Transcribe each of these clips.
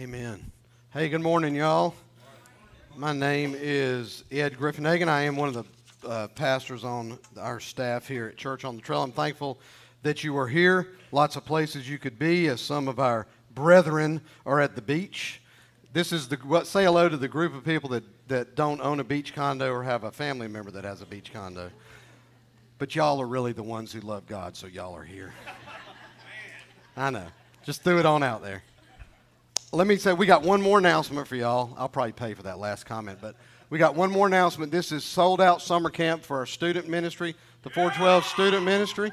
Amen. Hey, good morning, y'all. My name is Ed Griffinagan. I am one of the pastors on our staff here at Church on the Trail. I'm thankful that you are here. Lots of places you could be, as some of our brethren are at the beach. This is the say hello to the group of people that don't own a beach condo or have a family member that has a beach condo. But y'all are really the ones who love God, so y'all are here. I know. Just threw it on out there. Let me say, we got one more announcement for y'all. I'll probably pay for that last comment, but we got one more announcement. This is Sold Out summer camp for our student ministry, the 412 student ministry.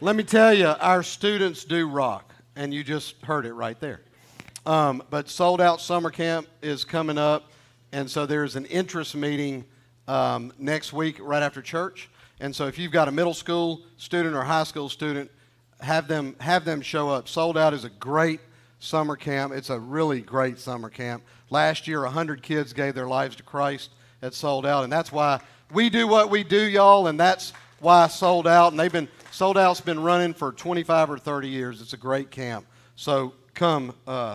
Let me tell you, our students do rock, and you just heard it right there. But Sold Out summer camp is coming up, and so there's an interest meeting next week right after church. And so if you've got a middle school student or high school student, have them show up. Sold Out is a great summer camp. It's a really great summer camp. Last year, 100 kids gave their lives to Christ at Sold Out, and that's why we do what we do, y'all, and that's why Sold Out. And Sold Out's been running for 25 or 30 years. It's a great camp. So come to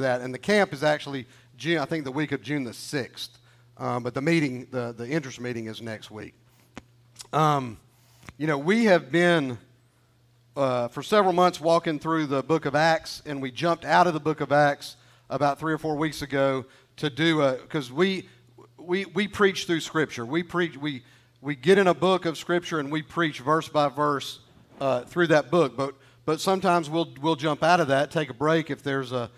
that. And the camp is actually June. I think the week of June the 6th. But the meeting, the interest meeting, is next week. We have been for several months walking through the Book of Acts, and we jumped out of the Book of Acts about 3 or 4 weeks ago to because we preach through Scripture. We get in a book of Scripture and we preach verse by verse through that book. But sometimes we'll jump out of that, take a break if there's a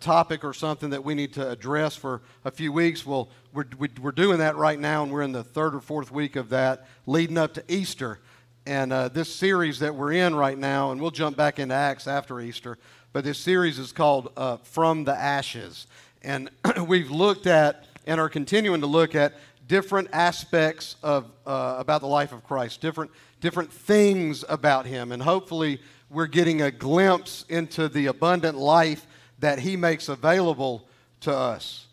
topic or something that we need to address for a few weeks. Well, we're doing that right now, and we're in the third or fourth week of that, leading up to Easter. And this series that we're in right now, and we'll jump back into Acts after Easter, but this series is called From the Ashes. And we've looked at and are continuing to look at different aspects of about the life of Christ, different things about him. And hopefully we're getting a glimpse into the abundant life that he makes available to us.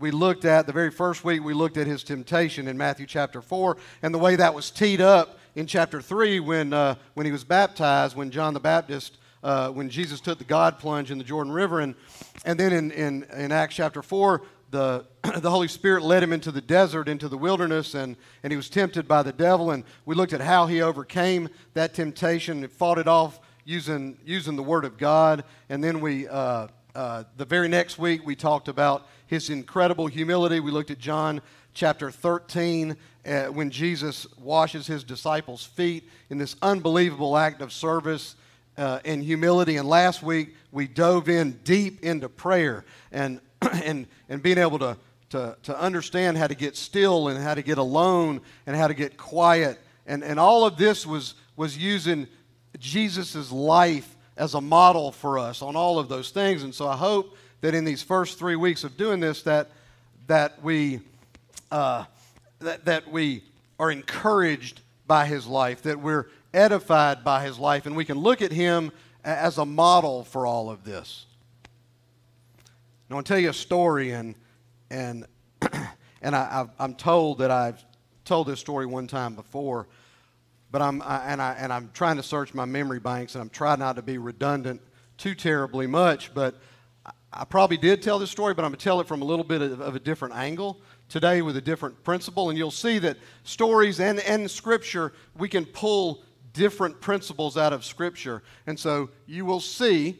The very first week, we looked at his temptation in Matthew chapter 4, and the way that was teed up in chapter 3 when he was baptized, when John the Baptist, when Jesus took the God plunge in the Jordan River, and then in Acts chapter 4, the Holy Spirit led him into the desert, into the wilderness, and he was tempted by the devil, and we looked at how he overcame that temptation and fought it off using the Word of God. And then the very next week, we talked about his incredible humility. We looked at John chapter 13, when Jesus washes his disciples' feet in this unbelievable act of service and humility. And last week, we dove in deep into prayer and being able to understand how to get still and how to get alone and how to get quiet. And all of this was using Jesus' life as a model for us on all of those things. And so I hope that in these first 3 weeks of doing this that we are encouraged by his life, that we're edified by his life, and we can look at him as a model for all of this. Now, I'll tell you a story, and I'm told that I've told this story one time before, but I'm trying to search my memory banks, and I'm trying not to be redundant too terribly much, but I probably did tell this story, but I'm going to tell it from a little bit of a different angle today with a different principle. And you'll see that stories and Scripture, we can pull different principles out of Scripture. And so you will see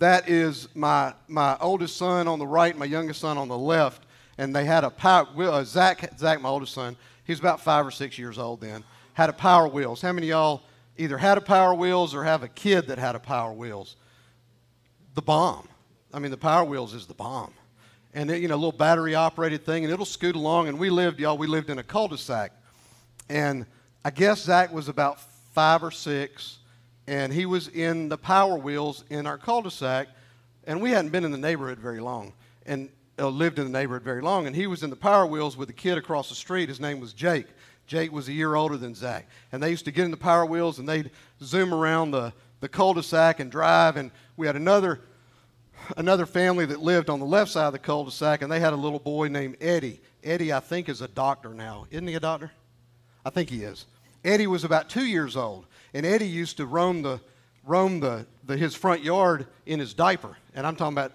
that is my oldest son on the right, my youngest son on the left. And they had a power wheel. Zach, my oldest son, he was about 5 or 6 years old then, had a Power Wheels. How many of y'all either had a Power Wheels or have a kid that had a Power Wheels? The bomb. I mean, the Power Wheels is the bomb. And, a little battery-operated thing, and it'll scoot along. And we lived in a cul-de-sac. And I guess Zach was about 5 or 6, and he was in the Power Wheels in our cul-de-sac. And we hadn't been in the neighborhood very long, and lived in the neighborhood very long. And he was in the Power Wheels with a kid across the street. His name was Jake. Jake was a year older than Zach. And they used to get in the Power Wheels, and they'd zoom around the cul-de-sac and drive. And we had another family that lived on the left side of the cul-de-sac, and they had a little boy named Eddie. Eddie, I think, is a doctor now. Isn't he a doctor? I think he is. Eddie was about 2 years old, and Eddie used to roam his front yard in his diaper. And I'm talking about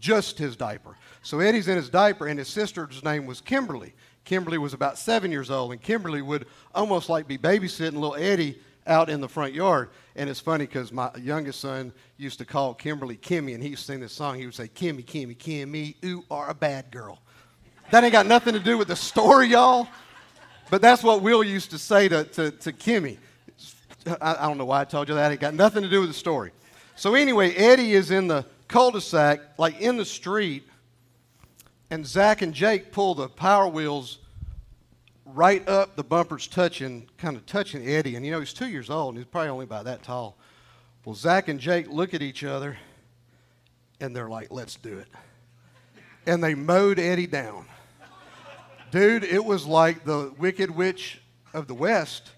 Just his diaper. So Eddie's in his diaper, and his sister's name was Kimberly. Kimberly was about 7 years old, and Kimberly would almost like be babysitting little Eddie out in the front yard. And it's funny because my youngest son used to call Kimberly Kimmy, and he used to sing this song. He would say, "Kimmy, Kimmy, Kimmy, ooh, are a bad girl." That ain't got nothing to do with the story, y'all. But that's what Will used to say to Kimmy. I don't know why I told you that. It got nothing to do with the story. So anyway, Eddie is in the cul-de-sac, like in the street, and Zach and Jake pull the power wheels right up, the bumpers touching, kind of touching Eddie. And, you know, he's 2 years old, and he's probably only about that tall. Well, Zach and Jake look at each other, and they're like, "Let's do it." And they mowed Eddie down. Dude, it was like the Wicked Witch of the West,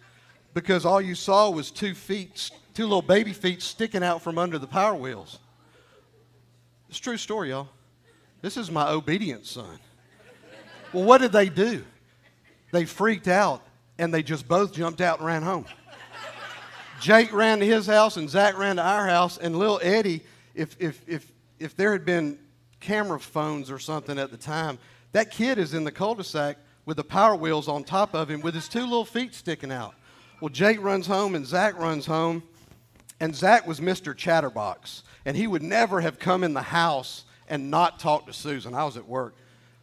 because all you saw was 2 feet, two little baby feet sticking out from under the power wheels. It's a true story, y'all. This is my obedient son. Well, what did they do? They freaked out, and they just both jumped out and ran home. Jake ran to his house, and Zach ran to our house, and little Eddie, if there had been camera phones or something at the time, that kid is in the cul-de-sac with the power wheels on top of him with his two little feet sticking out. Well, Jake runs home, and Zach runs home, and Zach was Mr. Chatterbox, and he would never have come in the house and not talk to Susan. I was at work.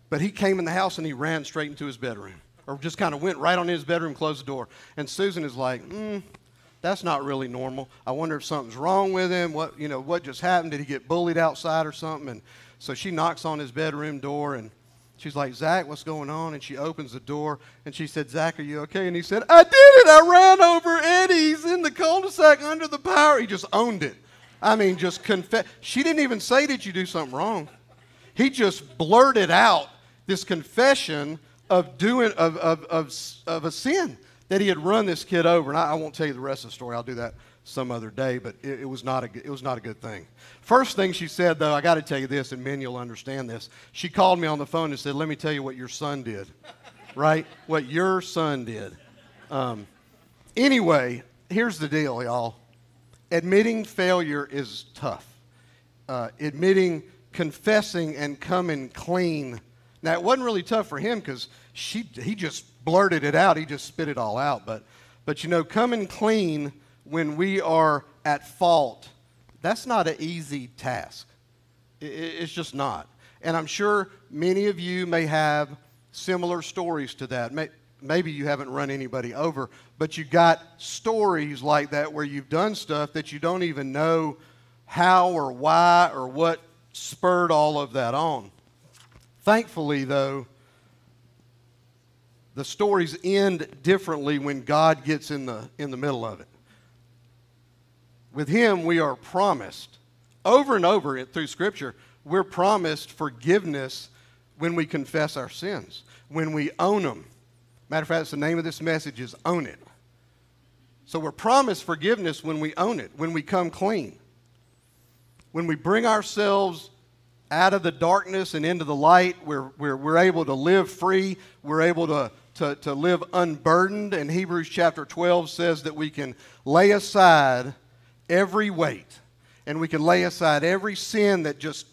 But he came in the house, and he ran straight into his bedroom, or just kind of went right on in his bedroom, closed the door. And Susan is like, that's not really normal. I wonder if something's wrong with him. What just happened? Did he get bullied outside or something? And so she knocks on his bedroom door, and she's like, "Zach, what's going on?" And she opens the door, and she said, "Zach, are you okay?" And he said, "I did it. I ran over Eddie. He's in the cul-de-sac under the power." He just owned it. I mean, just confess. She didn't even say, "Did you do something wrong?" He just blurted out this confession of a sin that he had run this kid over. And I won't tell you the rest of the story. I'll do that some other day. But it was not a good thing. First thing she said, though, I got to tell you this, and men, you'll understand this. She called me on the phone and said, "Let me tell you what your son did," right? What your son did. Anyway, here's the deal, y'all. Admitting failure is tough. Confessing and coming clean. Now, it wasn't really tough for him because he just blurted it out. He just spit it all out. But you know, coming clean when we are at fault, that's not an easy task. It's just not. And I'm sure many of you may have similar stories to that. Maybe you haven't run anybody over, but you got stories like that where you've done stuff that you don't even know how or why or what spurred all of that on. Thankfully, though, the stories end differently when God gets in the middle of it. With him, we are promised, over and over through Scripture, we're promised forgiveness when we confess our sins, when we own them. Matter of fact, the name of this message is Own It. So we're promised forgiveness when we own it, when we come clean, when we bring ourselves out of the darkness and into the light. We're able to live free. We're able to live unburdened. And Hebrews chapter 12 says that we can lay aside every weight, and we can lay aside every sin that just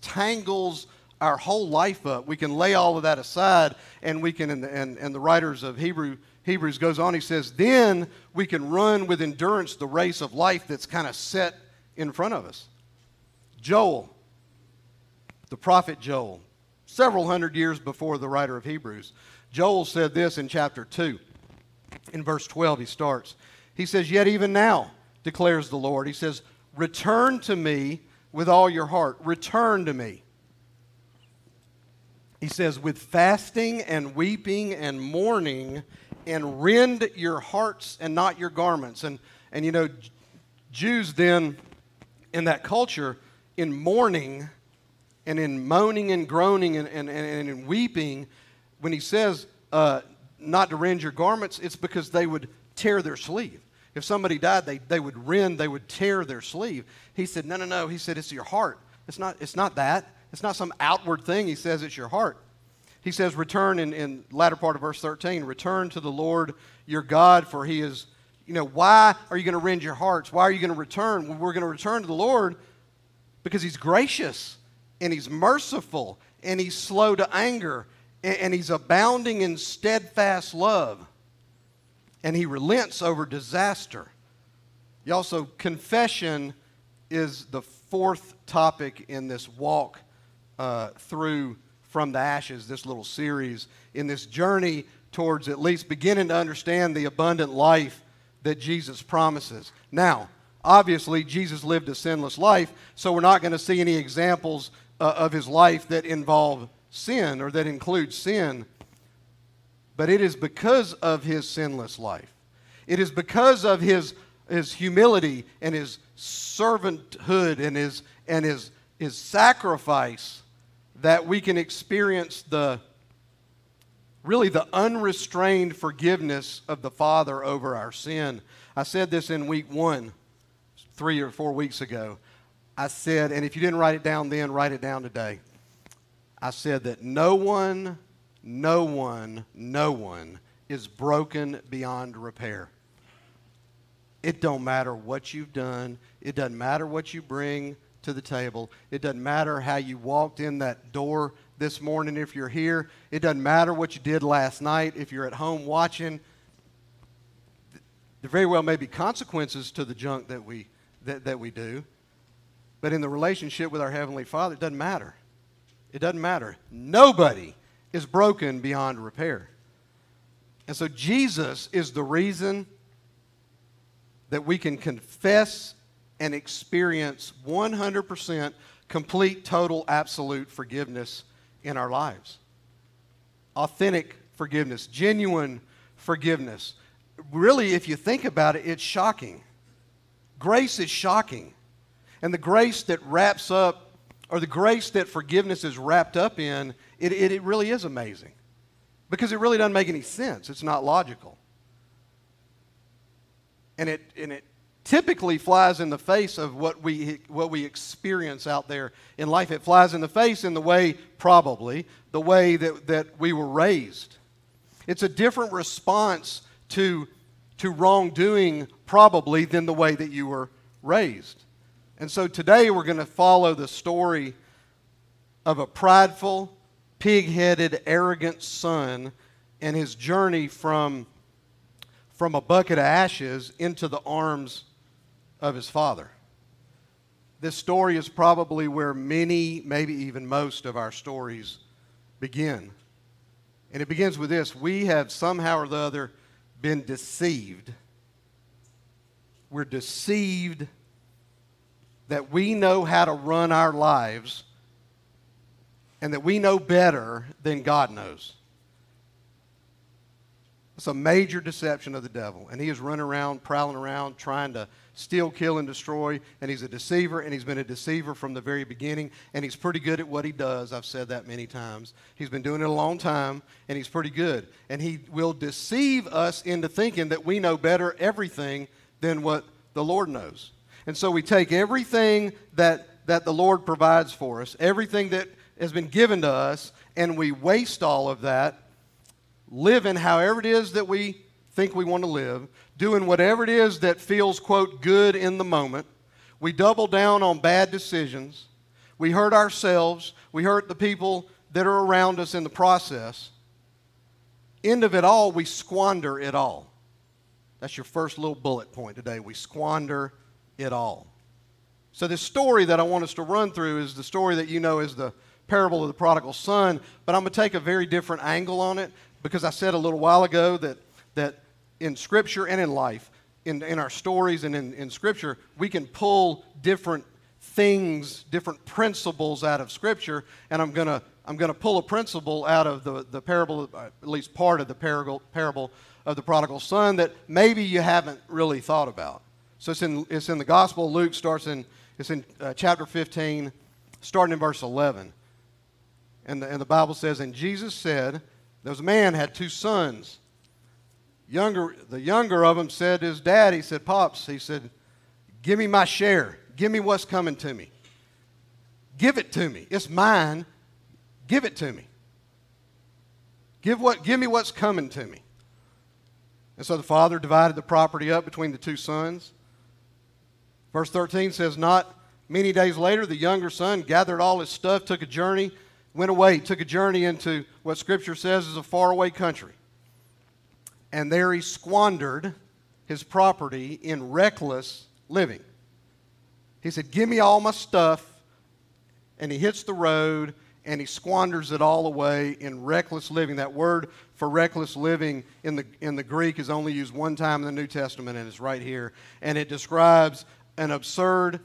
tangles our whole life up. We can lay all of that aside, and we can, and the writers of Hebrews goes on, he says, then we can run with endurance the race of life that's kind of set in front of us. Joel, the prophet Joel, several hundred years before the writer of Hebrews, Joel said this in chapter 2. In verse 12, he starts. He says, "Yet even now, declares the Lord," he says, "return to me with all your heart. Return to me." He says, "with fasting and weeping and mourning, and rend your hearts and not your garments." And you know, Jews then in that culture, in mourning and in moaning and groaning and in weeping, when he says not to rend your garments, it's because they would tear their sleeve. If somebody died, they would rend, they would tear their sleeve. He said, no. He said, it's your heart. It's not that. It's not some outward thing. He says it's your heart. He says, return in latter part of verse 13, return to the Lord your God, for he is, why are you going to rend your hearts? Why are you going to return? Well, we're going to return to the Lord because he's gracious and he's merciful, and he's slow to anger, and he's abounding in steadfast love, and he relents over disaster. You also, confession is the fourth topic in this walk through From the Ashes, this little series, in this journey towards at least beginning to understand the abundant life that Jesus promises. Now, obviously, Jesus lived a sinless life, so we're not going to see any examples of his life that involve sin or that include sin. But it is because of his sinless life. It is because of his humility and his servanthood and his sacrifice that we can experience the unrestrained forgiveness of the Father over our sin. I said this in week one, 3 or 4 weeks ago. I said, and if you didn't write it down then, write it down today. I said that no one is broken beyond repair. It don't matter what you've done. It doesn't matter what you bring to the table. It doesn't matter how you walked in that door this morning if you're here. It doesn't matter what you did last night if you're at home watching. There very well may be consequences to the junk that we do. But in the relationship with our Heavenly Father, it doesn't matter. It doesn't matter. Nobody is broken beyond repair. And so Jesus is the reason that we can confess and experience 100% complete, total, absolute forgiveness in our lives. Authentic forgiveness, genuine forgiveness. Really, if you think about it, it's shocking. Grace is shocking. And the grace that wraps up, or the grace that forgiveness is wrapped up in, it really is amazing. Because it really doesn't make any sense. It's not logical. And it typically flies in the face of what we experience out there in life. It flies in the face in the way, probably, the way that we were raised. It's a different response to wrongdoing, probably, than the way that you were raised. And so today we're going to follow the story of a prideful, pig-headed, arrogant son and his journey from a bucket of ashes into the arms of his father. This story is probably where many, maybe even most of our stories begin. And it begins with this: we have somehow or the other been deceived. We're deceived that we know how to run our lives and that we know better than God knows. It's a major deception of the devil. And he is running around, prowling around, trying to steal, kill, and destroy. And he's a deceiver, and he's been a deceiver from the very beginning. And he's pretty good at what he does. I've said that many times. He's been doing it a long time, and he's pretty good. And he will deceive us into thinking that we know better everything than what the Lord knows. And so we take everything that the Lord provides for us, everything that has been given to us, and we waste all of that, living however it is that we think we want to live, doing whatever it is that feels, quote, good in the moment. We double down on bad decisions. We hurt ourselves. We hurt the people that are around us in the process. End of it all, we squander it all. That's your first little bullet point today. We squander it all. So this story that I want us to run through is the story that you know is the parable of the prodigal son, but I'm going to take a very different angle on it. Because I said a little while ago that in Scripture and in life, in our stories and in Scripture, we can pull different things, different principles out of Scripture. And I'm gonna pull a principle out of the parable, at least part of the parable of the prodigal son that maybe you haven't really thought about. So it's in the Gospel of Luke. It's in chapter 15, starting in verse 11. And the Bible says, and Jesus said, there was a man had two sons. The younger of them said to his dad, he said, Pops, he said, give me my share. Give me what's coming to me. Give it to me. It's mine. Give it to me. Give me what's coming to me. And so the father divided the property up between the two sons. Verse 13 says, Not Many days later, the younger son gathered all his stuff, took a journey, went away, took a journey into what Scripture says is a faraway country. And there he squandered his property in reckless living. He said, give me all my stuff, and he hits the road, and he squanders it all away in reckless living. That word for reckless living in the Greek is only used one time in the New Testament, and it's right here. And it describes an absurd,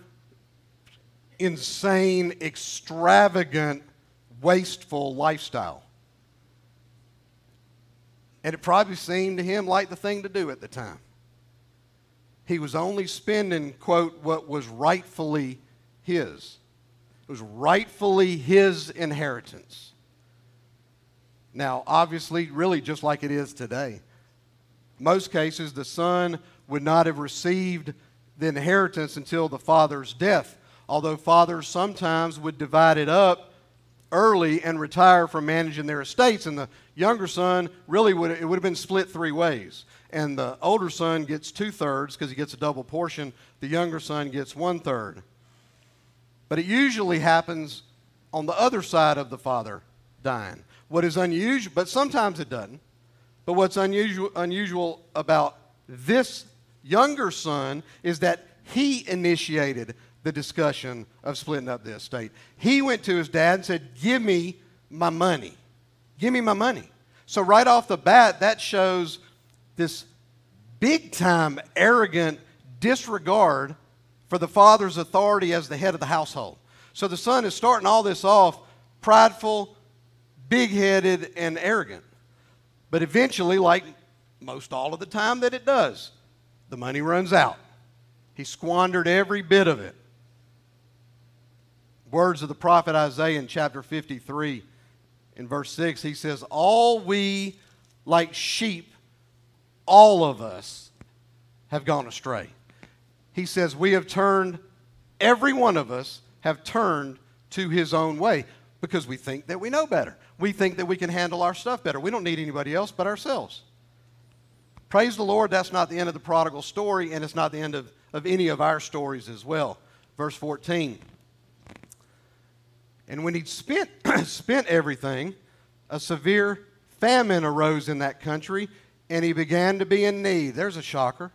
insane, extravagant, wasteful lifestyle. And it probably seemed to him like the thing to do at the time. He was only spending, quote, what was rightfully his. It was rightfully his inheritance. Now, obviously, really just like it is today. In most cases, the son would not have received the inheritance until the father's death, although fathers sometimes would divide it up early and retire from managing their estates, and the younger son really would have been split three ways. And the older son gets 2/3 because he gets a double portion. The younger son gets 1/3. But it usually happens on the other side of the father dying. What is unusual, but sometimes it doesn't. But what's unusual about this younger son is that he initiated the discussion of splitting up the estate. He went to his dad and said, give me my money. Give me my money. So right off the bat, that shows this big-time, arrogant disregard for the father's authority as the head of the household. So the son is starting all this off prideful, big-headed, and arrogant. But eventually, like most all of the time that it does, the money runs out. He squandered every bit of it. Words of the prophet Isaiah in chapter 53, in verse 6, he says, all we, like sheep, all of us have gone astray. He says, we have turned, every one of us have turned to his own way because we think that we know better. We think that we can handle our stuff better. We don't need anybody else but ourselves. Praise the Lord, that's not the end of the prodigal story, and it's not the end of any of our stories as well. Verse 14. And when he'd spent everything, a severe famine arose in that country, and he began to be in need. There's a shocker.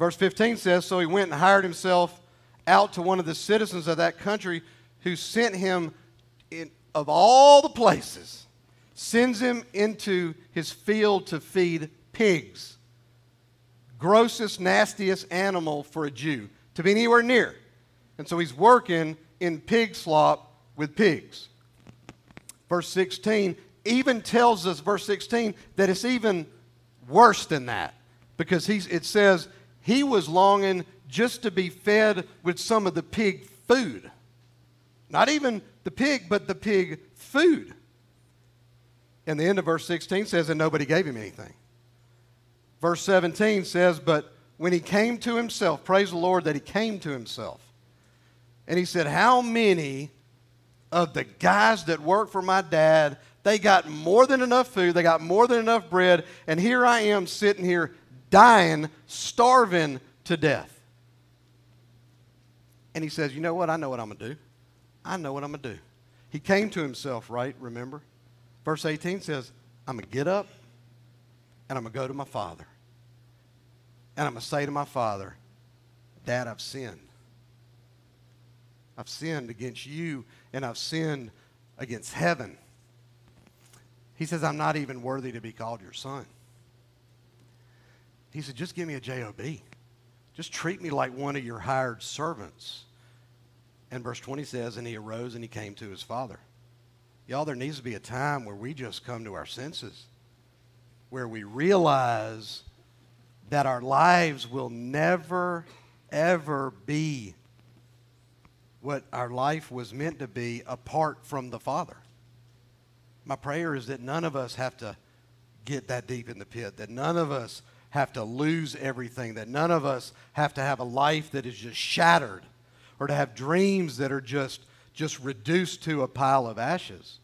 Verse 15 says, so he went and hired himself out to one of the citizens of that country who sent him, of all the places, sends him into his field to feed pigs. Grossest, nastiest animal for a Jew to be anywhere near. And so he's working in pig slop with pigs. Verse 16 even tells us, verse 16, that it's even worse than that because it says, he was longing just to be fed with some of the pig food. Not even the pig, but the pig food. And the end of verse 16 says, and nobody gave him anything. Verse 17 says, but when he came to himself, praise the Lord that he came to himself. And he said, how many of the guys that work for my dad, they got more than enough food, they got more than enough bread, and here I am sitting here dying, starving to death. And he says, you know what? I know what I'm going to do. I know what I'm going to do. He came to himself, right? Remember? Verse 18 says, I'm going to get up and I'm going to go to my father. And I'm going to say to my father, Dad, I've sinned. I've sinned against you and I've sinned against heaven. He says, I'm not even worthy to be called your son. He said, just give me a J-O-B. Just treat me like one of your hired servants. And verse 20 says, and he arose and he came to his father. Y'all, there needs to be a time where we just come to our senses, where we realize that our lives will never, ever be what our life was meant to be apart from the Father. My prayer is that none of us have to get that deep in the pit, that none of us have to lose everything, that none of us have to have a life that is just shattered or to have dreams that are just reduced to a pile of ashes.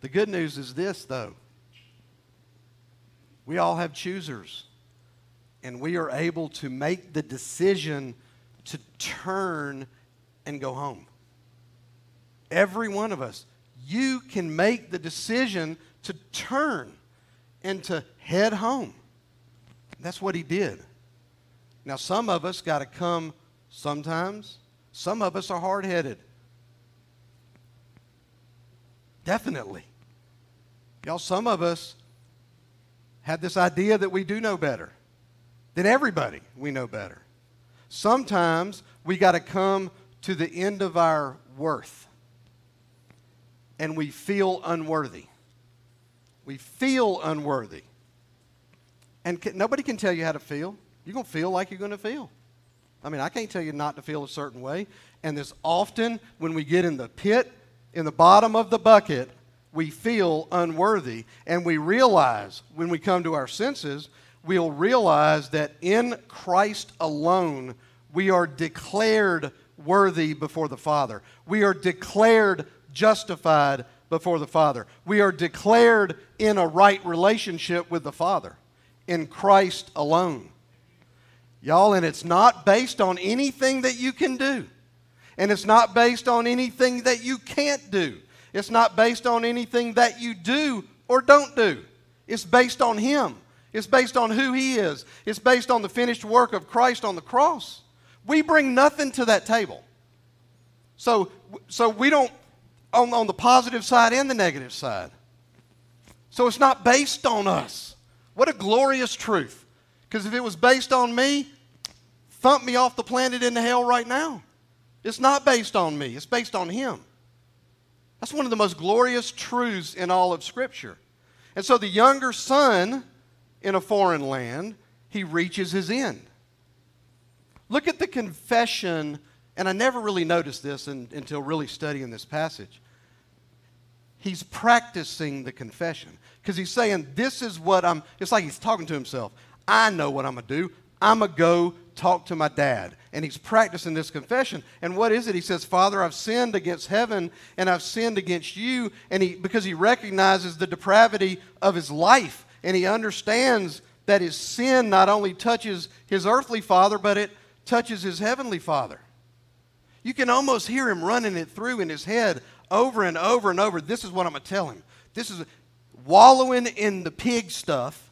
The good news is this, though. We all have choosers, and we are able to make the decision to turn and go home. Every one of us. You can make the decision to turn and to head home. That's what he did. Now, some of us got to come sometimes. Some of us are hard-headed. Definitely. Y'all, some of us had this idea that we do know better, that everybody we know better. Sometimes we got to come to the end of our worth, and we feel unworthy. We feel unworthy. And nobody can tell you how to feel. You're going to feel like you're going to feel. I mean, I can't tell you not to feel a certain way. And this often, when we get in the pit, in the bottom of the bucket, we feel unworthy. And we realize, when we come to our senses, we'll realize that in Christ alone, we are declared worthy before the Father. We are declared justified before the Father. We are declared in a right relationship with the Father, in Christ alone. Y'all, and it's not based on anything that you can do. And it's not based on anything that you can't do. It's not based on anything that you do or don't do. It's based on Him. It's based on who He is. It's based on the finished work of Christ on the cross. We bring nothing to that table. So we don't, on the positive side and the negative side. So it's not based on us. What a glorious truth. Because if it was based on me, thump me off the planet into hell right now. It's not based on me. It's based on Him. That's one of the most glorious truths in all of Scripture. And so the younger son in a foreign land, he reaches his end. Look at the confession, and I never really noticed this until really studying this passage. He's practicing the confession because he's saying, this is what I'm, it's like he's talking to himself. I know what I'm going to do. I'm going to go talk to my dad. And he's practicing this confession. And what is it? He says, Father, I've sinned against heaven and I've sinned against you. And because he recognizes the depravity of his life, and he understands that his sin not only touches his earthly father, but it touches his heavenly Father. You can almost hear him running it through in his head over and over and over. This is what I'm going to tell him. This is wallowing in the pig stuff.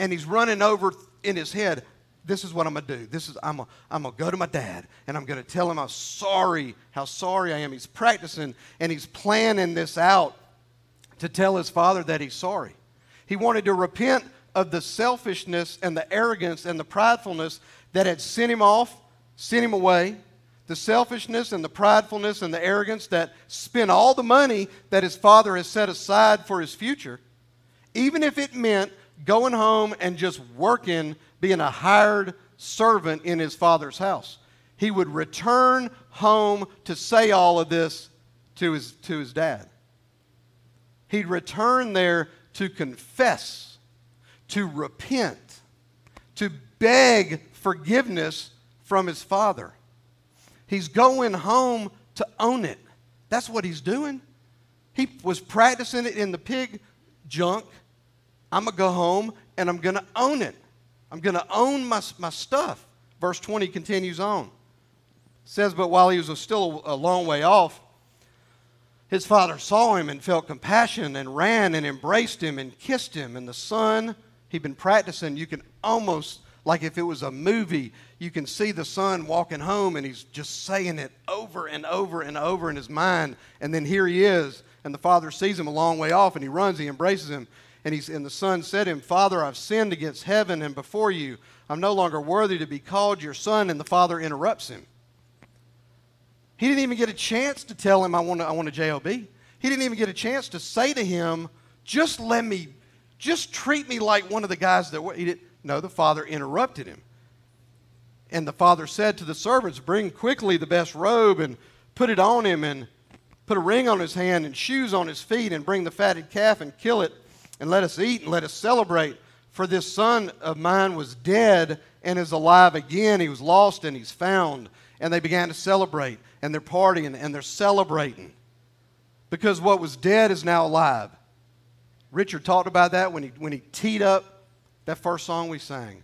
And he's running over in his head, this is what I'm going to do. I'm going to go to my dad, and I'm going to tell him I'm sorry, how sorry I am. He's practicing, and he's planning this out to tell his father that he's sorry. He wanted to repent of the selfishness and the arrogance and the pridefulness that had sent him away, the selfishness and the pridefulness and the arrogance that spent all the money that his father has set aside for his future, even if it meant going home and just working, being a hired servant in his father's house. He would return home to say all of this to his dad. He'd return there to confess, to repent, to beg forgiveness from his father. He's going home to own it. That's what he's doing. He was practicing it in the pig junk. I'm going to go home, and I'm going to own it. I'm going to own my stuff. Verse 20 continues on. It says, but while he was still a long way off, his father saw him and felt compassion and ran and embraced him and kissed him. And the son, he'd been practicing, you can almost, like if it was a movie, you can see the son walking home, and he's just saying it over and over and over in his mind. And then here he is, and the father sees him a long way off, and he runs, he embraces him. And the son said to him, Father, I've sinned against heaven and before you. I'm no longer worthy to be called your son. And the father interrupts him. He didn't even get a chance to tell him, I want a job. He didn't even get a chance to say to him, just treat me like one of the guys that he did. No, the father interrupted him. And the father said to the servants, bring quickly the best robe and put it on him and put a ring on his hand and shoes on his feet and bring the fatted calf and kill it. And let us eat and let us celebrate. For this son of mine was dead and is alive again. He was lost and he's found. And they began to celebrate. And they're partying and they're celebrating. Because what was dead is now alive. Richard talked about that when he teed up that first song we sang.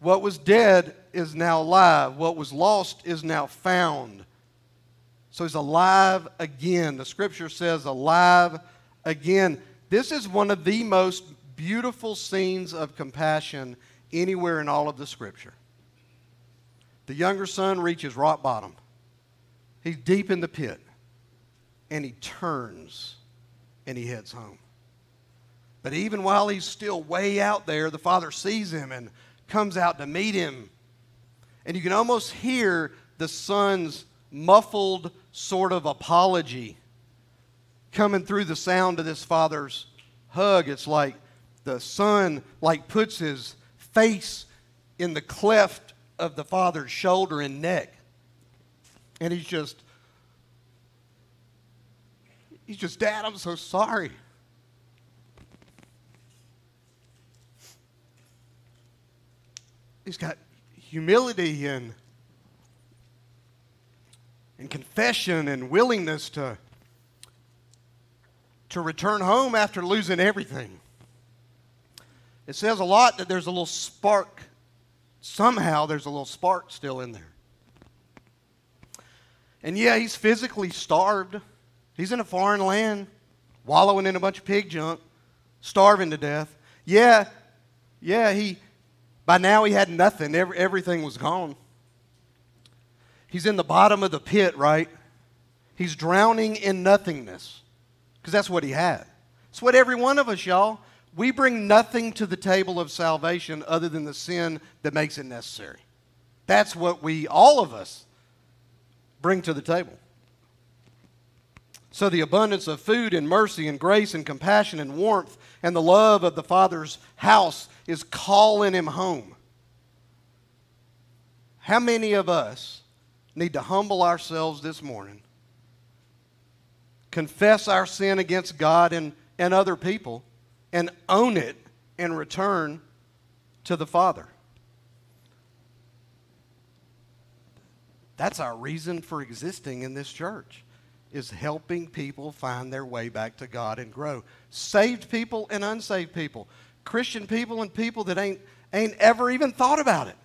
What was dead is now alive. What was lost is now found. So he's alive again. The scripture says alive again. This is one of the most beautiful scenes of compassion anywhere in all of the scripture. The younger son reaches rock bottom. He's deep in the pit. And he turns and he heads home. But even while he's still way out there, the father sees him and comes out to meet him. And you can almost hear the son's muffled sort of apology coming through the sound of this father's hug. It's like the son puts his face in the cleft of the father's shoulder and neck. And he's just, Dad, I'm so sorry. He's got humility and confession and willingness to return home after losing everything. It says a lot that there's a little spark. Somehow there's a little spark still in there. And yeah, he's physically starved. He's in a foreign land, wallowing in a bunch of pig junk, starving to death. Yeah, by now he had nothing. Everything was gone. He's in the bottom of the pit, right? He's drowning in nothingness because that's what he had. It's what every one of us, y'all. We bring nothing to the table of salvation other than the sin that makes it necessary. That's what we, all of us, bring to the table. So the abundance of food and mercy and grace and compassion and warmth and the love of the Father's house is calling him home. How many of us need to humble ourselves this morning, confess our sin against God and other people, and own it and return to the Father? That's our reason for existing in this church, is helping people find their way back to God and grow. Saved people and unsaved people. Christian people and people that ain't ever even thought about it.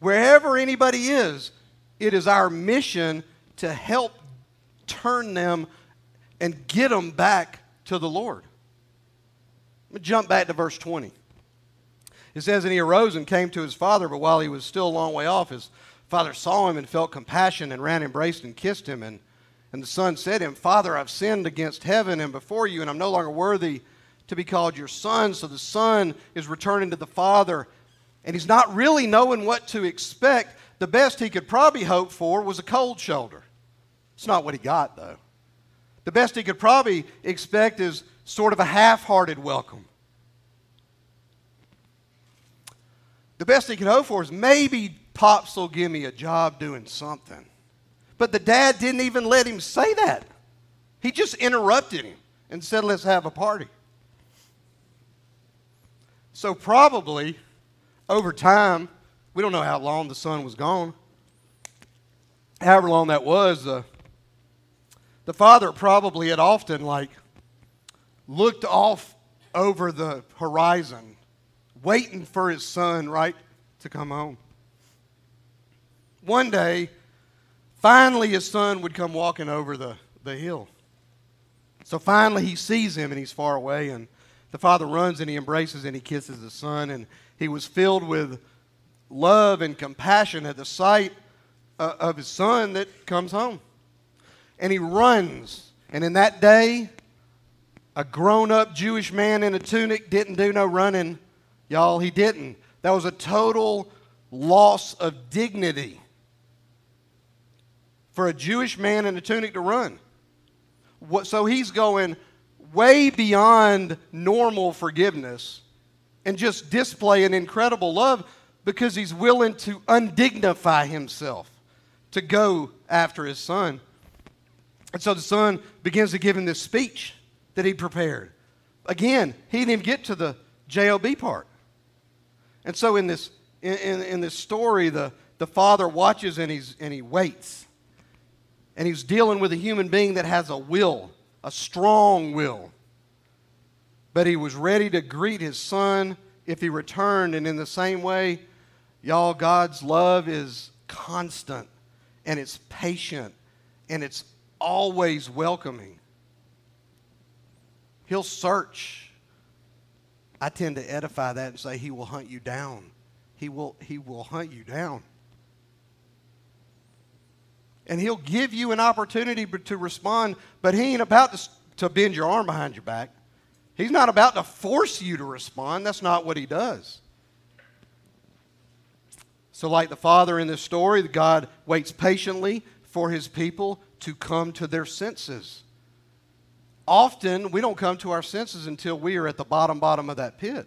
Wherever anybody is, it is our mission to help turn them and get them back to the Lord. Let me jump back to verse 20. It says, and he arose and came to his father, but while he was still a long way off, his father saw him and felt compassion and ran, embraced, and kissed him. And the son said to him, Father, I've sinned against heaven and before you, and I'm no longer worthy to be called your son. So the son is returning to the father, and he's not really knowing what to expect. The best he could probably hope for was a cold shoulder. It's not what he got, though. The best he could probably expect is sort of a half-hearted welcome. The best he could hope for is maybe Pops will give me a job doing something. But the dad didn't even let him say that. He just interrupted him and said, let's have a party. So probably over time, we don't know how long the son was gone. However long that was, the father probably had often looked off over the horizon, waiting for his son, right, to come home. One day, finally, his son would come walking over the hill. So finally, he sees him, and he's far away. And the father runs, and he embraces, and he kisses the son. And he was filled with love and compassion at the sight of his son that comes home. And he runs. And in that day, a grown-up Jewish man in a tunic didn't do no running. Y'all, he didn't. That was a total loss of dignity for a Jewish man in a tunic to run. So he's going way beyond normal forgiveness and just display an incredible love because he's willing to undignify himself to go after his son. And so the son begins to give him this speech that he prepared. Again, he didn't even get to the J-O-B part. And so in this story, the father watches and he waits. And he's dealing with a human being that has a will, a strong will. But he was ready to greet his son if he returned. And in the same way, Y'all, God's love is constant, and it's patient, and it's always welcoming. He'll search. I tend to edify that and say he will hunt you down. He will hunt you down. And he'll give you an opportunity to respond, but he ain't about to bend your arm behind your back. He's not about to force you to respond. That's not what he does. So like the father in this story, God waits patiently for his people to come to their senses. Often, we don't come to our senses until we are at the bottom of that pit.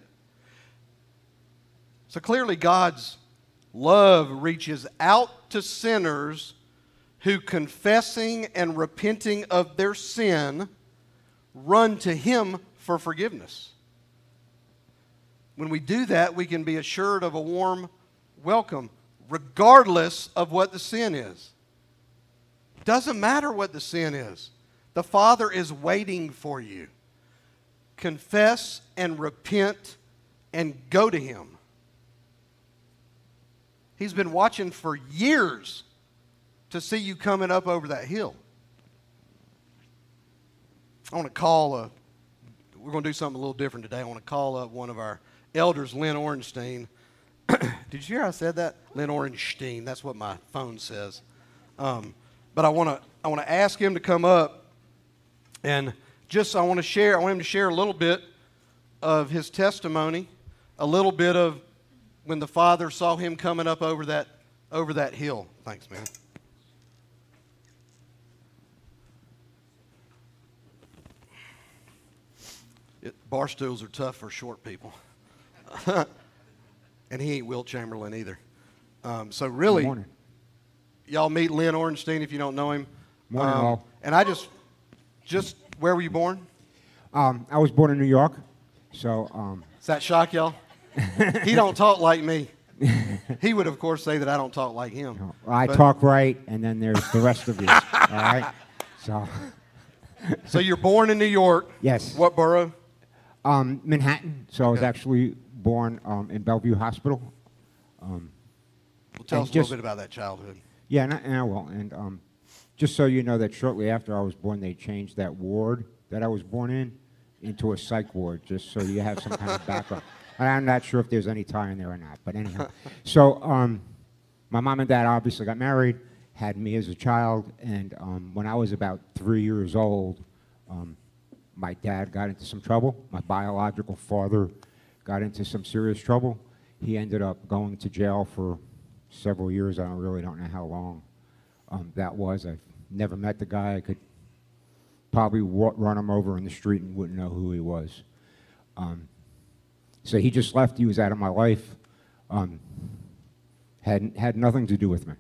So clearly, God's love reaches out to sinners who, confessing and repenting of their sin, run to him for forgiveness. When we do that, we can be assured of a warm welcome, regardless of what the sin is. Doesn't matter what the sin is. The Father is waiting for you. Confess and repent and go to him. He's been watching for years to see you coming up over that hill. I want to we're going to do something a little different today. I want to call up one of our elders, Lynn Ornstein. Did you hear how I said that? Lynn Ornstein. That's what my phone says. But I want to ask him to come up, and I want him to share a little bit of his testimony, a little bit of when the Father saw him coming up over that hill. Thanks, man. Bar stools are tough for short people. And he ain't Wilt Chamberlain either. So really, y'all meet Lynn Ornstein if you don't know him. Morning, all. And I just where were you born? I was born in New York. So does that shock y'all? He don't talk like me. He would, of course, say that I don't talk like him. No, I talk right, and then there's the rest of you. All right? So you're born in New York. Yes. What borough? Manhattan. So okay. I was actually born in Bellevue Hospital. Well, tell us a little bit about that childhood. Yeah, and I will. And just so you know that shortly after I was born, they changed that ward that I was born in into a psych ward, just so you have some kind of backup. And I'm not sure if there's any tie in there or not, but anyhow. So my mom and dad obviously got married, had me as a child, and when I was about 3 years old, my dad got into some trouble. My biological father got into some serious trouble. He ended up going to jail for several years. I really don't know how long that was. I've never met the guy. I could probably run him over in the street and wouldn't know who he was. So he just left. He was out of my life. Had nothing to do with me.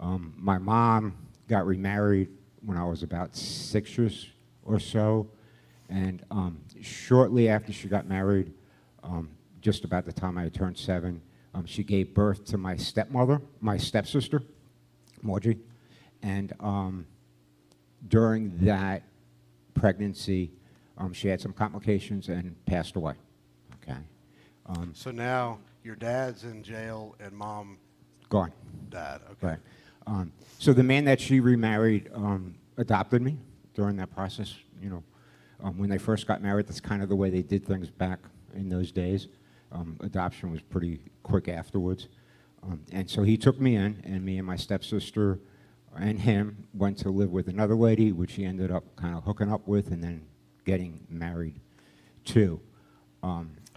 My mom got remarried when I was about 6 years or so. And shortly after she got married, just about the time I turned 7, she gave birth to my stepmother, my stepsister, Margie. And during that pregnancy, she had some complications and passed away. Okay. So now your dad's in jail and mom gone. Died. Okay. Right. So the man that she remarried adopted me during that process, you know. When they first got married, that's kind of the way they did things back in those days. Adoption was pretty quick afterwards. And so he took me in, and me and my stepsister and him went to live with another lady, which he ended up kind of hooking up with and then getting married to.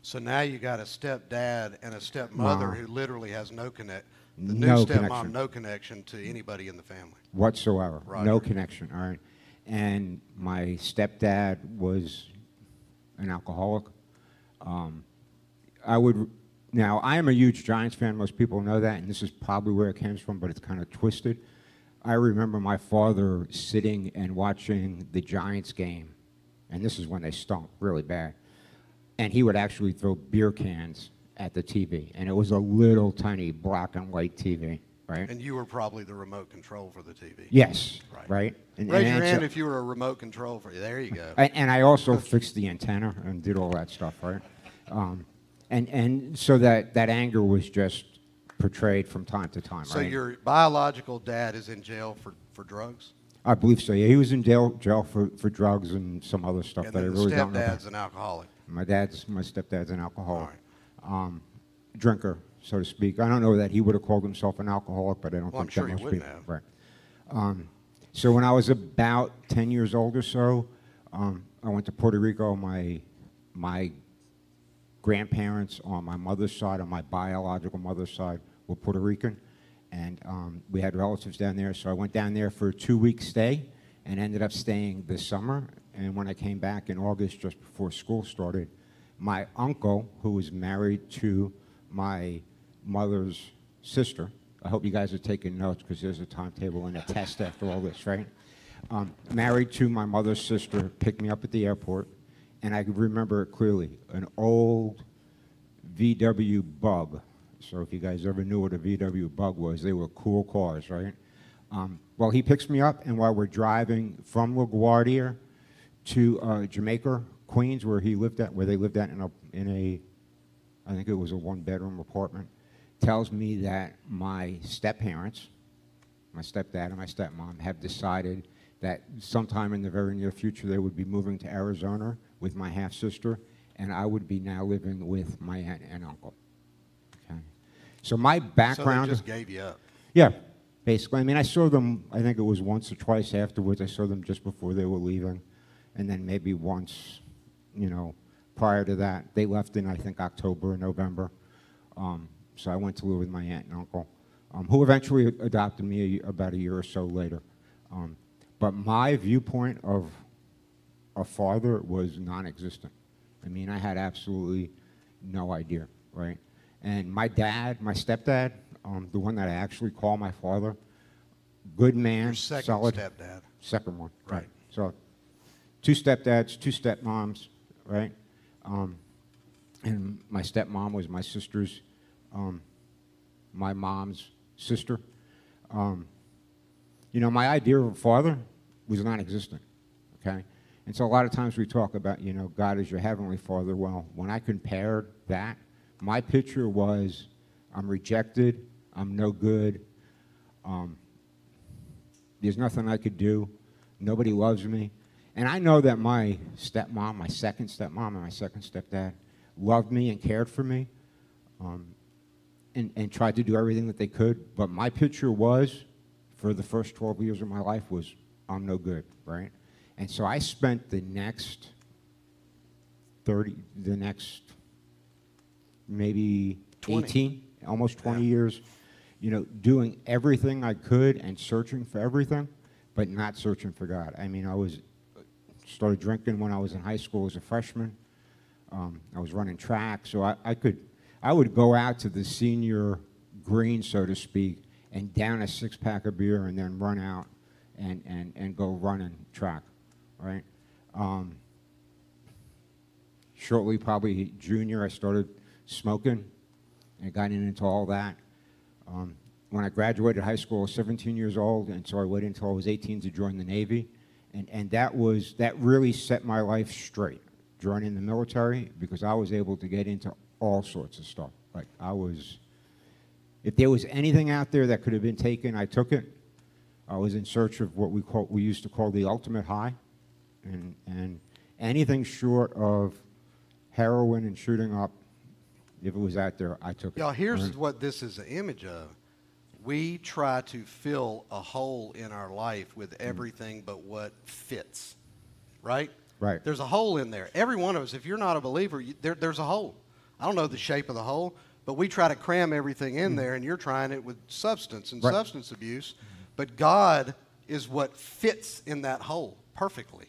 So now you got a stepdad and a stepmother who literally has no connection. The new stepmom, no connection to anybody in the family. Whatsoever. Roger. No connection, all right. And my stepdad was an alcoholic. I am a huge Giants fan. Most people know that, and this is probably where it comes from, but it's kind of twisted. I remember my father sitting and watching the Giants game, and this is when they stunk really bad. And he would actually throw beer cans at the TV, and it was a little tiny black and white TV. Right. And you were probably the remote control for the TV. Yes. Right. Right? Raise your hand if you were a remote control for it. There you go. And I also fixed the antenna and did all that stuff, right? And so that anger was just portrayed from time to time. So right? Your biological dad is in jail for drugs? I believe so, yeah. He was in jail for drugs and some other stuff that I really don't know. And stepdad's an alcoholic? My stepdad's an alcoholic. All right. Drinker, so to speak. I don't know that he would have called himself an alcoholic, but I don't think that much people. Right. So when I was about 10 years old or so, I went to Puerto Rico. My grandparents on my mother's side, on my biological mother's side, were Puerto Rican, and we had relatives down there. So I went down there for a 2-week stay and ended up staying this summer. And when I came back in August, just before school started, my uncle, who was married to my mother's sister, I hope you guys are taking notes because there's a timetable and a test after all this, right? Married to my mother's sister, picked me up at the airport, and I remember it clearly, an old VW Bug. So if you guys ever knew what a VW Bug was, they were cool cars, right? Well, he picks me up, and while we're driving from LaGuardia to Jamaica Queens, where they lived at in a I think it was a one-bedroom apartment, tells me that my step-parents, my stepdad and my stepmom, have decided that sometime in the very near future they would be moving to Arizona with my half-sister, and I would be now living with my aunt and uncle. Okay. So my background... So they just gave you up. Yeah, basically. I mean, I saw them, I think it was once or twice afterwards. I saw them just before they were leaving, and then maybe once, you know, prior to that. They left in, I think, October or November. So I went to live with my aunt and uncle, who eventually adopted me about a year or so later. But my viewpoint of a father was non-existent. I mean, I had absolutely no idea, right? And my dad, my stepdad, the one that I actually call my father, good man, your second solid. Stepdad. Second one. Right. So 2 stepdads, 2 stepmoms, right? And my stepmom was my sister's, my mom's sister. You know, my idea of a father was non-existent, okay? And so a lot of times we talk about, you know, God is your heavenly father. Well, when I compared that, my picture was I'm rejected, I'm no good, there's nothing I could do, nobody loves me. And I know that my stepmom, my second stepmom, and my second stepdad loved me and cared for me and tried to do everything that they could. But my picture was, for the first 12 years of my life, was I'm no good, right? And so I spent the next maybe 20. 18, almost 20 years, you know, doing everything I could and searching for everything, but not searching for God. I mean, I started drinking when I was in high school as a freshman. I was running track, so I would go out to the senior green, so to speak, and down a 6-pack of beer and then run out and go running track, right? Shortly, probably junior, I started smoking and got into all that. When I graduated high school, I was 17 years old, and so I waited until I was 18 to join the Navy. And that really set my life straight, joining the military, because I was able to get into all sorts of stuff. Like, if there was anything out there that could have been taken, I took it. I was in search of what we used to call the ultimate high, and anything short of heroin and shooting up, if it was out there, I took it. Y'all, here's what this is an image of. We try to fill a hole in our life with everything but what fits, right? Right. There's a hole in there. Every one of us, if you're not a believer, there's a hole. I don't know the shape of the hole, but we try to cram everything in there, and you're trying it with substance and substance abuse. But God is what fits in that hole perfectly.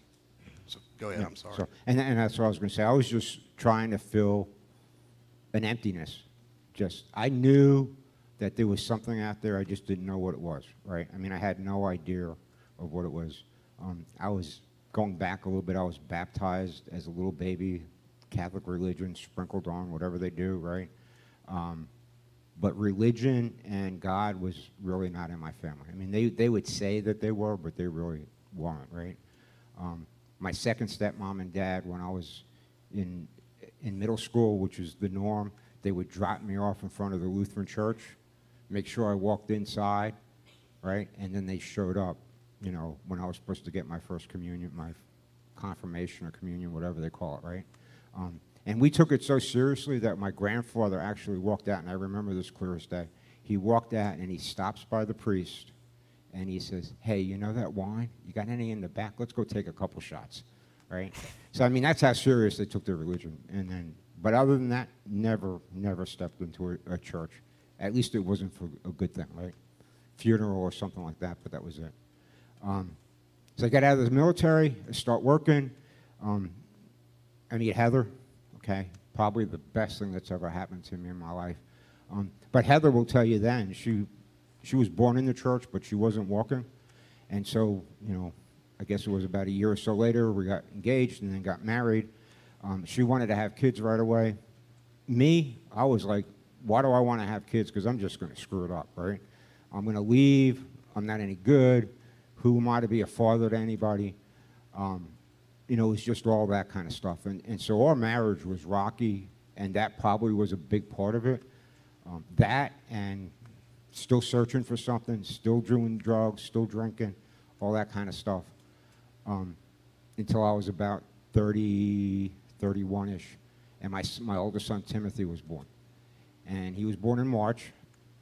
So go ahead. Yeah, I'm sorry. So, and that's what I was going to say. I was just trying to fill an emptiness. I knew that there was something out there. I just didn't know what it was, right? I mean, I had no idea of what it was. I was, going back a little bit, I was baptized as a little baby, Catholic religion, sprinkled on, whatever they do, right? But religion and God was really not in my family. I mean, they would say that they were, but they really weren't, right? My second stepmom and dad, when I was in middle school, which is the norm, they would drop me off in front of the Lutheran church. make sure I walked inside, right? And then they showed up, you know, when I was supposed to get my first communion, my confirmation or communion, whatever they call it, right? And we took it so seriously that my grandfather actually walked out, and I remember this clear as day. He walked out, and he stops by the priest, and he says, hey, you know that wine? You got any in the back? Let's go take a couple shots, right? So, I mean, that's how serious they took their religion. And then, but other than that, never stepped into a church. At least it wasn't for a good thing, right? Funeral or something like that, but that was it. So I got out of the military, I start working. I meet Heather, okay? Probably the best thing that's ever happened to me in my life. But Heather will tell you then, she was born in the church, but she wasn't walking. And so, you know, I guess it was about a year or so later, we got engaged and then got married. She wanted to have kids right away. Me, I was like, why do I want to have kids? Because I'm just going to screw it up, right? I'm going to leave. I'm not any good. Who am I to be a father to anybody? You know, it's just all that kind of stuff. And so our marriage was rocky, and that probably was a big part of it. That and still searching for something, still doing drugs, still drinking, all that kind of stuff, until I was about 30, 31-ish, and my older son, Timothy, was born. And he was born in March,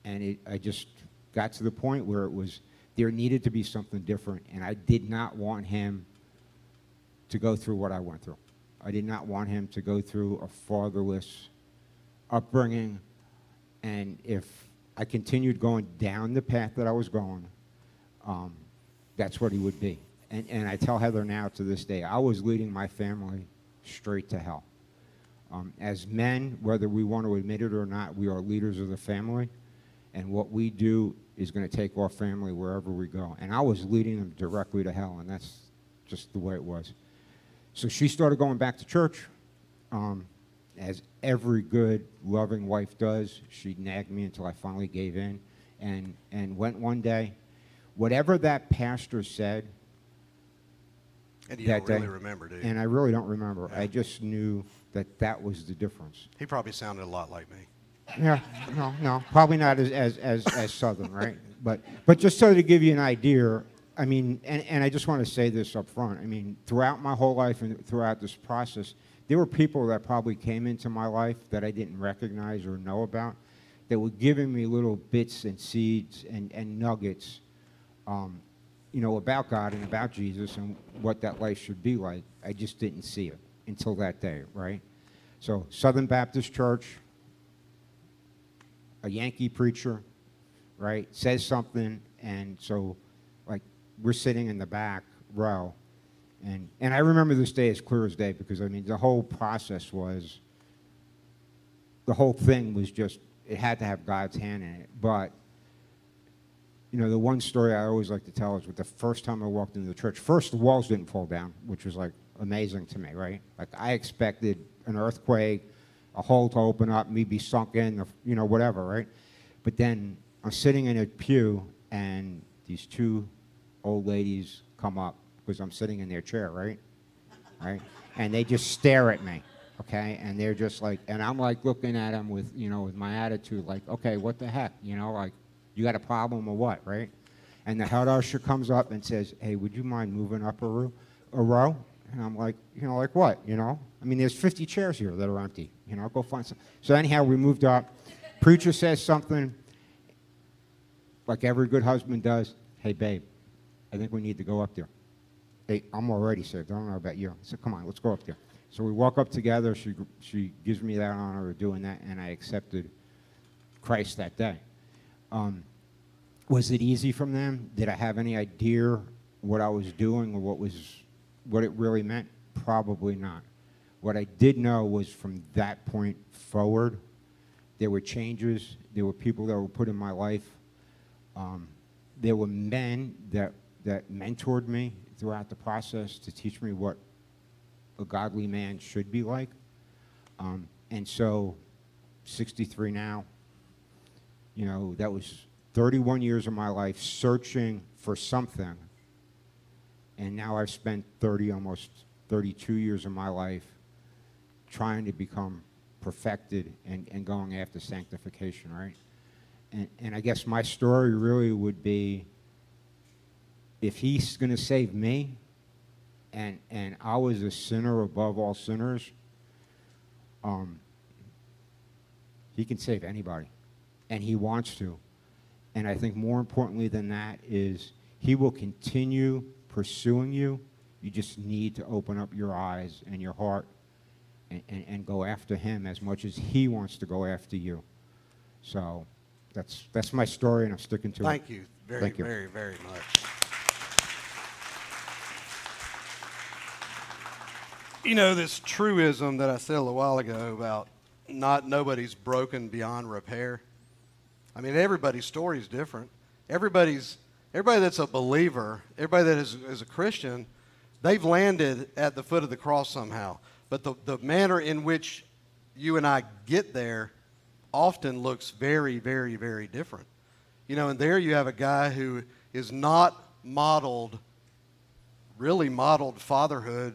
and I just got to the point where it was, there needed to be something different, and I did not want him to go through what I went through. I did not want him to go through a fatherless upbringing, and if I continued going down the path that I was going, that's what he would be. And I tell Heather now to this day, I was leading my family straight to hell. As men, whether we want to admit it or not, we are leaders of the family, and what we do is going to take our family wherever we go. And I was leading them directly to hell, and that's just the way it was. So she started going back to church. As every good, loving wife does, she nagged me until I finally gave in and went one day. Whatever that pastor said and you that don't really day, remember, do you? And I really don't remember. Yeah. I just knew that was the difference. He probably sounded a lot like me. Yeah, no, probably not as Southern, right? But just so to give you an idea, I mean, and I just want to say this up front. I mean, throughout my whole life and throughout this process, there were people that probably came into my life that I didn't recognize or know about that were giving me little bits and seeds and nuggets, you know, about God and about Jesus and what that life should be like. I just didn't see it until that day, right? So Southern Baptist Church, a Yankee preacher, right, says something, and so, like, we're sitting in the back row. And I remember this day as clear as day because, I mean, the whole process was, the whole thing was just, it had to have God's hand in it. But, you know, the one story I always like to tell is with the first time I walked into the church, first, the walls didn't fall down, which was, like, amazing to me, right? Like, I expected an earthquake, a hole to open up, me be sunk in, you know, whatever, right? But then I'm sitting in a pew, and these two old ladies come up. Because I'm sitting in their chair, right? And they just stare at me, okay? And they're just like, and I'm like looking at them with, you know, with my attitude, like, okay, what the heck? You know, like, you got a problem or what, right? And the head usher comes up and says, hey, would you mind moving up a row? And I'm like, you know, like what, you know? I mean, there's 50 chairs here that are empty. You know, go find some. So anyhow, we moved up. Preacher says something, like every good husband does. Hey, babe, I think we need to go up there. Hey, I'm already saved. I don't know about you. I said, come on, let's go up there. So we walk up together. She gives me that honor of doing that, and I accepted Christ that day. Was it easy from them? Did I have any idea what I was doing or what it really meant? Probably not. What I did know was from that point forward, there were changes. There were people that were put in my life. There were men that mentored me throughout the process to teach me what a godly man should be like. And so 63 now, you know, that was 31 years of my life searching for something. And now I've spent almost 32 years of my life trying to become perfected and going after sanctification, right? And I guess my story really would be, if he's going to save me, and I was a sinner above all sinners, he can save anybody, and he wants to. And I think more importantly than that is he will continue pursuing you. You just need to open up your eyes and your heart and go after him as much as he wants to go after you. So that's my story, and I'm sticking to it. Thank you very, very much. You know, this truism that I said a little while ago about nobody's broken beyond repair. I mean, everybody's story is different. Everybody that's a believer, everybody that is a Christian, they've landed at the foot of the cross somehow. But the manner in which you and I get there often looks very, very, very different. You know, and there you have a guy who is not modeled fatherhood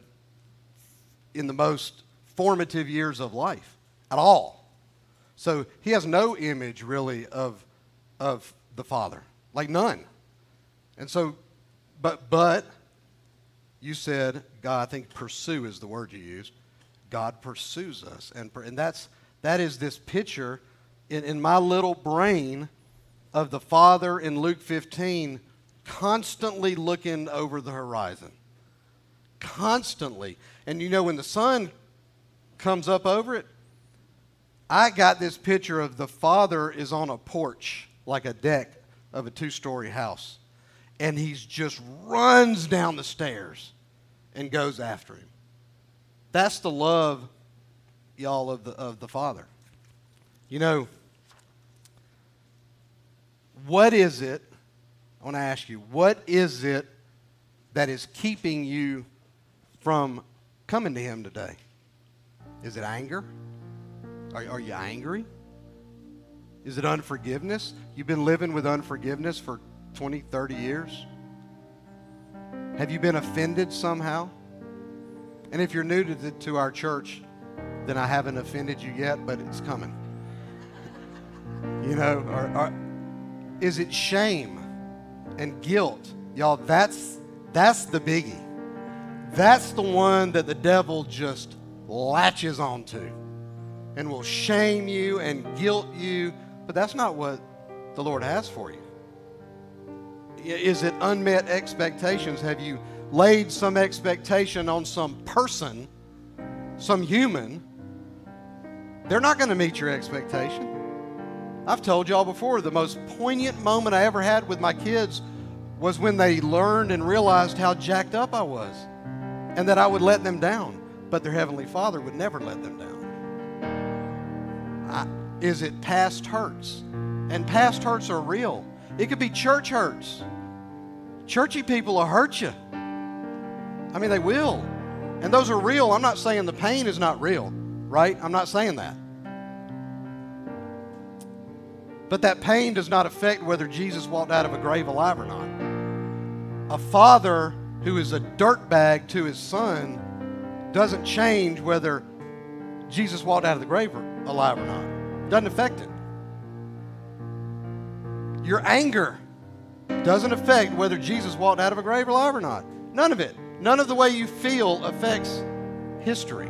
in the most formative years of life at all. So he has no image really of the father, like none. And so, but you said, God, I think pursue is the word you used. God pursues us. And that is this picture in my little brain of the father in Luke 15 constantly looking over the horizon. Constantly. And you know, when the sun comes up over it, I got this picture of the father is on a porch, like a deck of a 2-story house. And he just runs down the stairs and goes after him. That's the love, y'all, of the father. You know, what is it, I want to ask you, what is it that is keeping you from coming to him today? Is it anger? Are you angry? Is it unforgiveness? You've been living with unforgiveness for 20, 30 years? Have you been offended somehow? And if you're new to our church, then I haven't offended you yet, but it's coming. You know, or is it shame and guilt? Y'all, that's the biggie. That's the one that the devil just latches onto and will shame you and guilt you, but that's not what the Lord has for you. Is it unmet expectations? Have you laid some expectation on some person, some human? They're not going to meet your expectation. I've told y'all before, the most poignant moment I ever had with my kids was when they learned and realized how jacked up I was and that I would let them down, but their Heavenly Father would never let them down. Is it past hurts? And past hurts are real. It could be church hurts. Churchy people will hurt you. I mean, they will. And those are real. I'm not saying the pain is not real, right? I'm not saying that. But that pain does not affect whether Jesus walked out of a grave alive or not. A father who is a dirtbag to his son doesn't change whether Jesus walked out of the grave alive or not. Doesn't affect it. Your anger doesn't affect whether Jesus walked out of a grave alive or not. None of it. None of the way you feel affects history.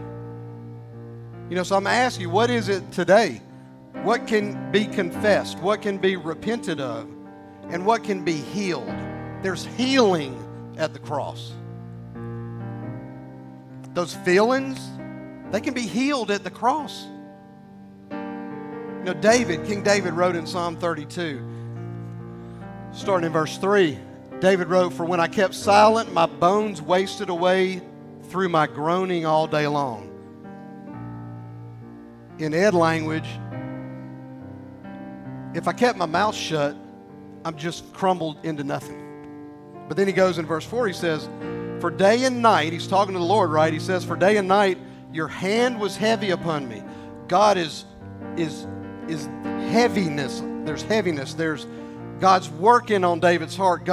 You know, so I'm going to ask you, what is it today? What can be confessed? What can be repented of? And what can be healed? There's healing at the cross. Those feelings, they can be healed at the cross. You know, King David wrote in Psalm 32, starting in verse 3, David wrote, "For when I kept silent, my bones wasted away through my groaning all day long." In Ed language, if I kept my mouth shut, I'm just crumbled into nothing. But then he goes in verse 4, he says, "For day and night," he's talking to the Lord, right? He says, "For day and night, your hand was heavy upon me." God is heaviness. There's heaviness. There's God's working on David's heart.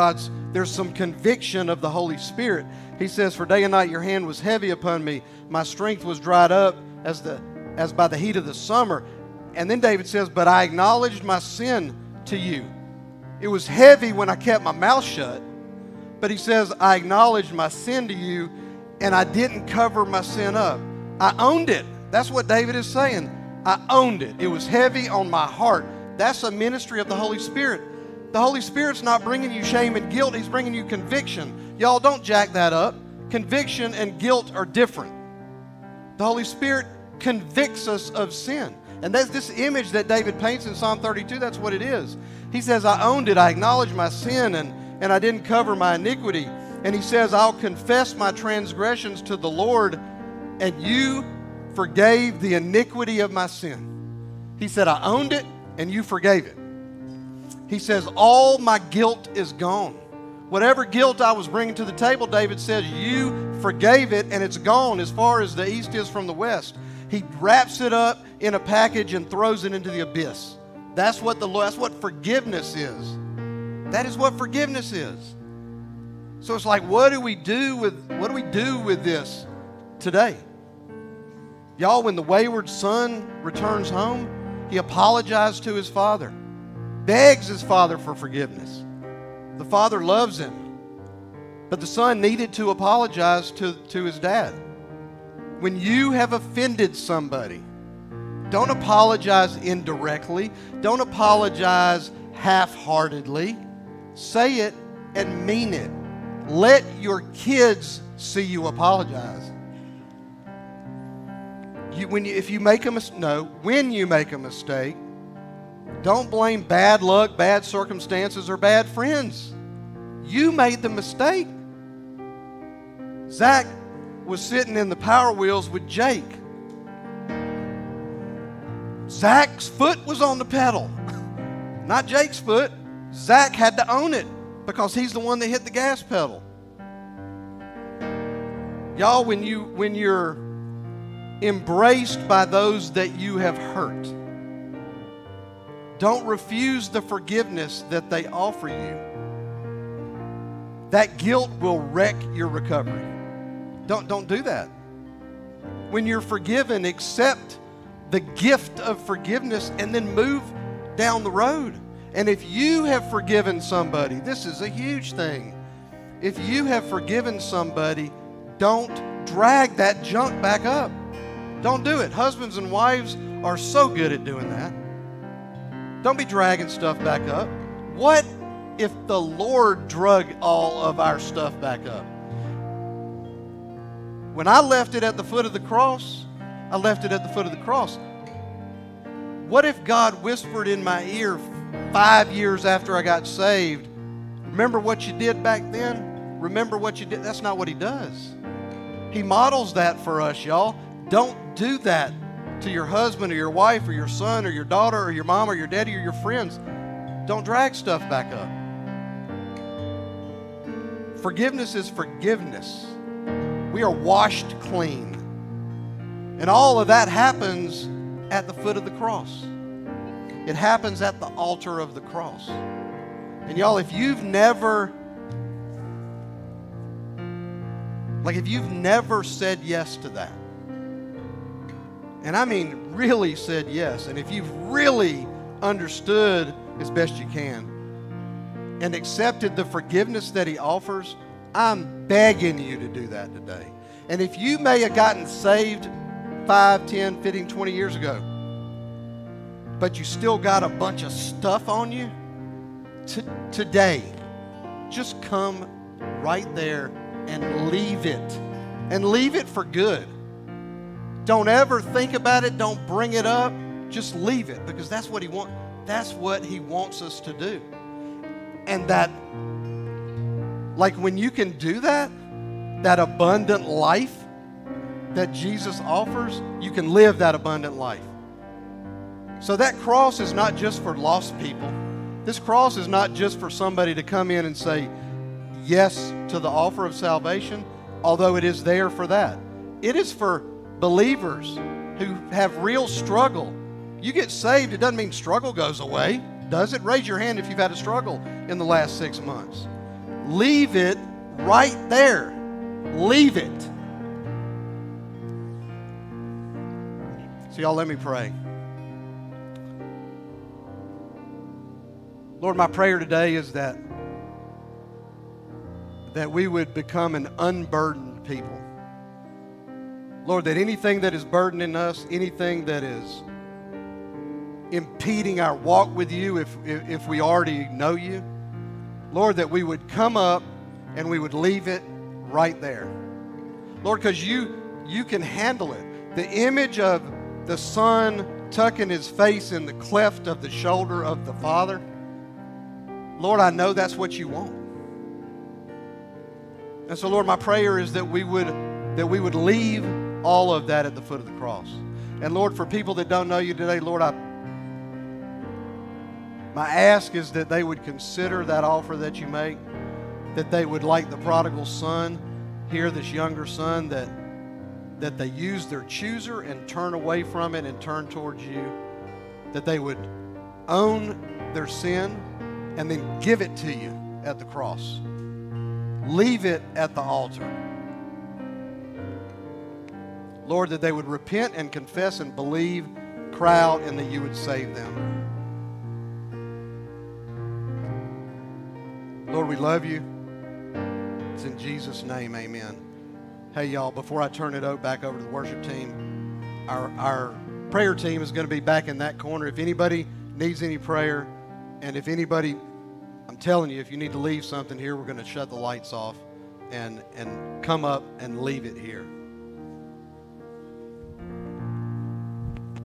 There's some conviction of the Holy Spirit. He says, "For day and night your hand was heavy upon me. My strength was dried up as by the heat of the summer." And then David says, "But I acknowledged my sin to you. It was heavy when I kept my mouth shut, but he says, I acknowledged my sin to you, and I didn't cover my sin up. I owned it. That's what David is saying. I owned it. It was heavy on my heart. That's a ministry of the Holy Spirit. The Holy Spirit's not bringing you shame and guilt. He's bringing you conviction. Y'all don't jack that up. Conviction and guilt are different. The Holy Spirit convicts us of sin. And that's this image that David paints in Psalm 32. That's what it is. He says, I owned it. I acknowledged my sin, and I didn't cover my iniquity. And he says, I'll confess my transgressions to the Lord, and you forgave the iniquity of my sin. He said, I owned it, and you forgave it. He says, all my guilt is gone. Whatever guilt I was bringing to the table, David says, you forgave it, and it's gone as far as the east is from the west. He wraps it up in a package and throws it into the abyss. That's what forgiveness is. That is what forgiveness is. So it's like, what do we do with this today? Y'all, when the wayward son returns home, he apologized to his father, begs his father for forgiveness. The father loves him, but the son needed to apologize to his dad. When you have offended somebody, don't apologize indirectly. Don't apologize half-heartedly. Say it and mean it. Let your kids see you apologize. When you make a mistake, don't blame bad luck, bad circumstances, or bad friends. You made the mistake. Zach was sitting in the Power Wheels with Jake. Zach's foot was on the pedal, not Jake's foot. Zach had to own it because he's the one that hit the gas pedal. Y'all, when you're embraced by those that you have hurt, don't refuse the forgiveness that they offer you. That guilt will wreck your recovery. Don't do that. When you're forgiven, accept the gift of forgiveness and then move down the road. And if you have forgiven somebody, this is a huge thing. If you have forgiven somebody, don't drag that junk back up. Don't do it. Husbands and wives are so good at doing that. Don't be dragging stuff back up. What if the Lord drug all of our stuff back up? When I left it at the foot of the cross, I left it at the foot of the cross. What if God whispered in my ear 5 years after I got saved, remember what you did back then? Remember what you did? That's not what he does. He models that for us, y'all. Don't do that to your husband or your wife or your son or your daughter or your mom or your daddy or your friends. Don't drag stuff back up. Forgiveness is forgiveness. We are washed clean. And all of that happens at the foot of the cross. It happens at the altar of the cross. And y'all, if you've never said yes to that, and I mean really said yes, and if you've really understood as best you can and accepted the forgiveness that he offers, I'm begging you to do that today. And if you may have gotten saved 5, 10, 15, 20 years ago, but you still got a bunch of stuff on you, today, just come right there and leave it. And leave it for good. Don't ever think about it. Don't bring it up. Just leave it, because that's what he wants. That's what he wants us to do. And that, like, when you can do that, that abundant life that Jesus offers, you can live that abundant life. So that cross is not just for lost people. This cross is not just for somebody to come in and say yes to the offer of salvation, although it is there for that. It is for believers who have real struggle. You get saved, it doesn't mean struggle goes away, does it? Raise your hand if you've had a struggle in the last 6 months. Leave it right there. Leave it. So y'all, let me pray. Lord, my prayer today is that we would become an unburdened people. Lord, that anything that is burdening us, anything that is impeding our walk with you, if we already know you, Lord, that we would come up and we would leave it right there. Lord, because you can handle it. The image of the son tucking his face in the cleft of the shoulder of the father, Lord, I know that's what you want. And so, Lord, my prayer is that we would leave all of that at the foot of the cross. And Lord, for people that don't know you today, Lord, my ask is that they would consider that offer that you make, that they would, like the prodigal son, hear this younger son, that they use their chooser and turn away from it and turn towards you, that they would own their sin and then give it to you at the cross. Leave it at the altar. Lord, that they would repent and confess and believe, cry out, and that you would save them. Lord, we love you. It's in Jesus' name, amen. Hey, y'all, before I turn it back over to the worship team, our prayer team is going to be back in that corner. If anybody needs any prayer, and if anybody, I'm telling you, if you need to leave something here, we're going to shut the lights off and come up and leave it here.